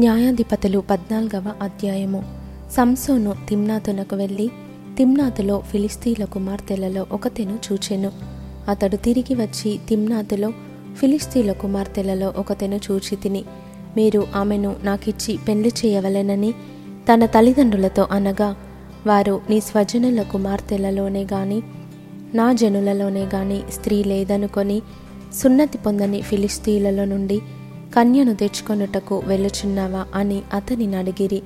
న్యాయాధిపతులు 14వ అధ్యాయము. సంసోను తిమ్నాతునకు వెళ్ళి తిమ్నాతులో ఫిలిస్తీన్ల కుమార్తెలలో ఒకతెను చూచెను. అతడు తిరిగి వచ్చి తిమ్నాతులో ఫిలిస్తీన్ల కుమార్తెలలో ఒకతెను చూచి తిని, మీరు ఆమెను నాకిచ్చి పెళ్లి చేయవలెనని తన తల్లిదండ్రులతో అనగా, వారు నీ స్వజనుల కుమార్తెలలోనే గాని నా జనులలోనే గాని స్త్రీ లేదనుకొని సున్నతి పొందని ఫిలిస్తీన్లలో నుండి కన్యను తెచ్చుకొనుటకు వెళ్ళుచున్నావా అని అతనిని అడిగిరి.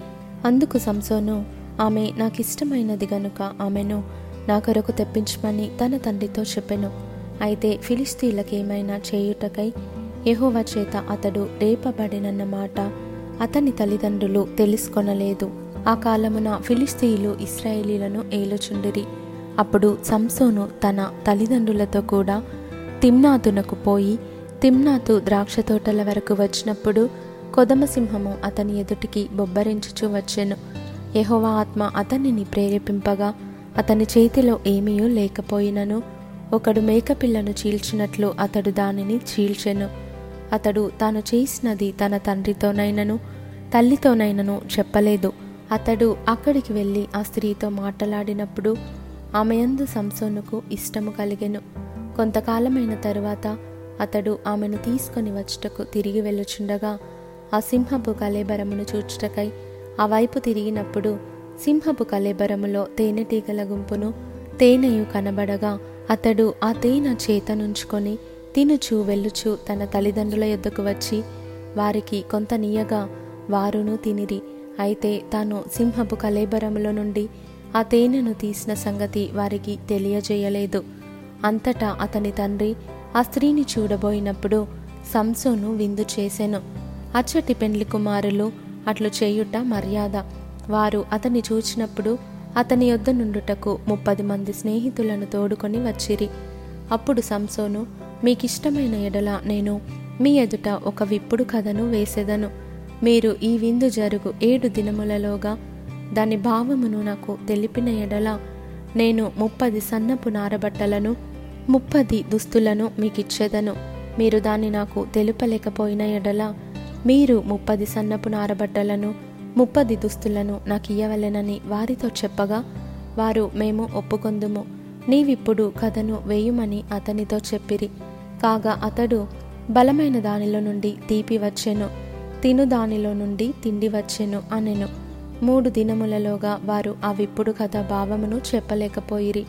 అందుకు సంసోను, ఆమె నాకిష్టమైనది గనుక ఆమెను నా కొరకు తెప్పించమని తన తండ్రితో చెప్పెను. అయితే ఫిలిస్తీన్లకేమైనా చేయుటకై యెహోవా చేత అతడు రేపబడినన్న మాట అతని తల్లిదండ్రులు తెలుసుకొనలేదు. ఆ కాలమున ఫిలిస్తీయులు ఇశ్రాయేలీలను ఏలుచుండిరి. అప్పుడు సంసోను తన తల్లిదండ్రులతో కూడా తిమ్నాతునకు పోయి తిమ్నాతు ద్రాక్ష తోటల వరకు వచ్చినప్పుడు కొదమసింహము అతని ఎదుటికి బొబ్బరించుచూ వచ్చెను. యెహోవా ఆత్మ అతనిని ప్రేరేపింపగా అతని చేతిలో ఏమీయూ లేకపోయినను ఒకడు మేకపిల్లను చీల్చినట్లు అతడు దానిని చీల్చెను. అతడు తాను చేసినది తన తండ్రితోనైనను తల్లితోనైనను చెప్పలేదు. అతడు అక్కడికి వెళ్ళి ఆ స్త్రీతో మాట్లాడినప్పుడు ఆమెయందు సంసోనుకు ఇష్టము కలిగెను. కొంతకాలమైన తరువాత అతడు ఆమెను తీసుకొని వచ్చుటకు తిరిగి వెళ్ళుచుండగా ఆ సింహపు కళేబరమును చూచుటకై ఆ వైపు తిరిగినప్పుడు సింహపు కళేబరములో తేనెటీగల గుంపును తేనెయు కనబడగా అతడు ఆ తేనె చేతనుంచుకొని తినుచూ వెళ్ళుచూ తన తల్లిదండ్రుల యొద్దకు వచ్చి వారికి కొంత నీయగా వారును తినిరి. అయితే తాను సింహపు కళేబరములో నుండి ఆ తేనెను తీసిన సంగతి వారికి తెలియజేయలేదు. అంతటా అతని తండ్రి ఆ స్త్రీని చూడబోయినప్పుడు సంసోను విందు చేసెను. అచ్చటి పెండ్లి కుమారులు అట్లు చేయుట మర్యాద. వారు అతన్ని చూచినప్పుడు అతని యొద్ద నుండుటకు 30 మంది స్నేహితులను తోడుకొని వచ్చిరి. అప్పుడు సంసోను, మీకిష్టమైన ఎడల నేను మీ ఎదుట ఒక విప్పుడు కథను వేసేదను. మీరు ఈ విందు జరుగు 7 దినములలోగా దాని భావమును నాకు తెలిపిన ఎడల నేను 30 సన్నపు నారబట్టలను 30 దుస్తులను మీకిచ్చేదను. మీరు దాన్ని నాకు తెలుపలేకపోయిన ఎడల మీరు 30 సన్నపు నారబట్టలను 30 దుస్తులను నాకు ఇయ్యవలెనని వారితో చెప్పగా వారు, మేము ఒప్పుకొందుము, నీవిప్పుడు కథను వేయుమని అతనితో చెప్పిరి. కాగా అతడు, బలమైన దానిలో నుండి తీపి వచ్చెను, తిను దానిలో నుండి తిండి వచ్చెను అనెను. 3 దినములలోగా వారు ఆ విప్పుడు కథ భావమును చెప్పలేకపోయిరి.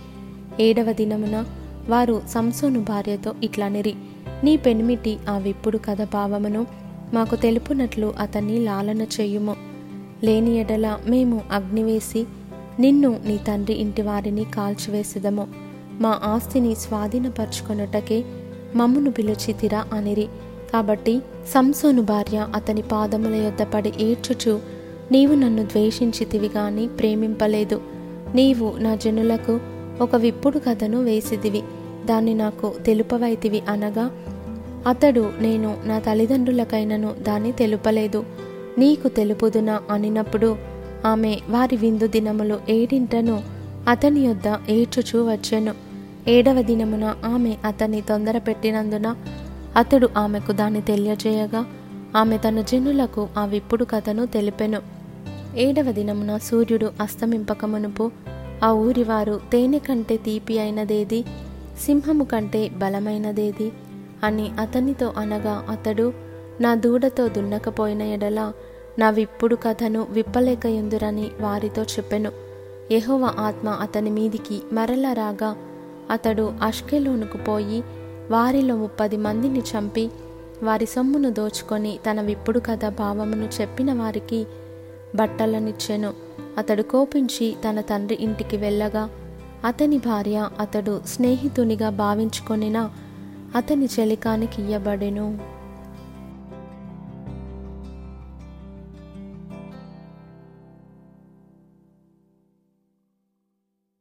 7వ దినమున వారు సంసోను భార్యతో ఇట్లనిరి, నీ పెనిమిటి ఆ విప్పుడు కథ భావమును మాకు తెలుపునట్లు అతన్ని లాలన చేయుము. లేని ఎడల మేము అగ్నివేసి నిన్ను నీ తండ్రి ఇంటి వారిని కాల్చివేసెదము. మా ఆస్తిని స్వాధీనపరుచుకొనుటకే మమ్మును పిలిచితిరా అనిరి. కాబట్టి సంసోను భార్య అతని పాదముల యొద్ద పడి ఏడ్చుచు, నీవు నన్ను ద్వేషించితివి గాని ప్రేమింపలేదు. నీవు నా జనులకు ఒక విప్పుడు కథను వేసిదివి, దాన్ని నాకు తెలుపవైతివి అనగా అతడు, నేను నా తల్లిదండ్రులకైనను దాన్ని తెలుపలేదు, నీకు తెలుపుదునా అనినప్పుడు ఆమె వారి విందు దినములు 7ంటను అతని యొద్ద ఏడ్చుచూ వచ్చెను. 7వ దినమున ఆమె అతన్ని తొందర పెట్టినందున అతడు ఆమెకు దాన్ని తెలియజేయగా ఆమె తన జనులకు ఆ విప్పుడు కథను తెలిపెను. 7వ దినమున సూర్యుడు అస్తమింపకమునుపు ఆ ఊరివారు తేనె కంటే తీపి అయినదేది, సింహము కంటే బలమైనదేది అని అతనితో అనగా అతడు, నా దూడతో దున్నకపోయిన ఎడల నా విప్పుడు కథను విప్పలేకయుందురని వారితో చెప్పెను. యెహోవా ఆత్మ అతని మీదికి మరల రాగా అతడు అష్కెలోనుకు పోయి వారిలో 30 మందిని చంపి వారి సొమ్మును దోచుకొని తన విప్పుడు కథ భావమును చెప్పిన వారికి బట్టలనిచ్చెను. అతడు కోపించి తన తండ్రి ఇంటికి వెళ్ళగా అతని భార్య అతడు స్నేహితునిగా భావించుకొనిన అతని చెలికానికి ఇయ్యబడెను.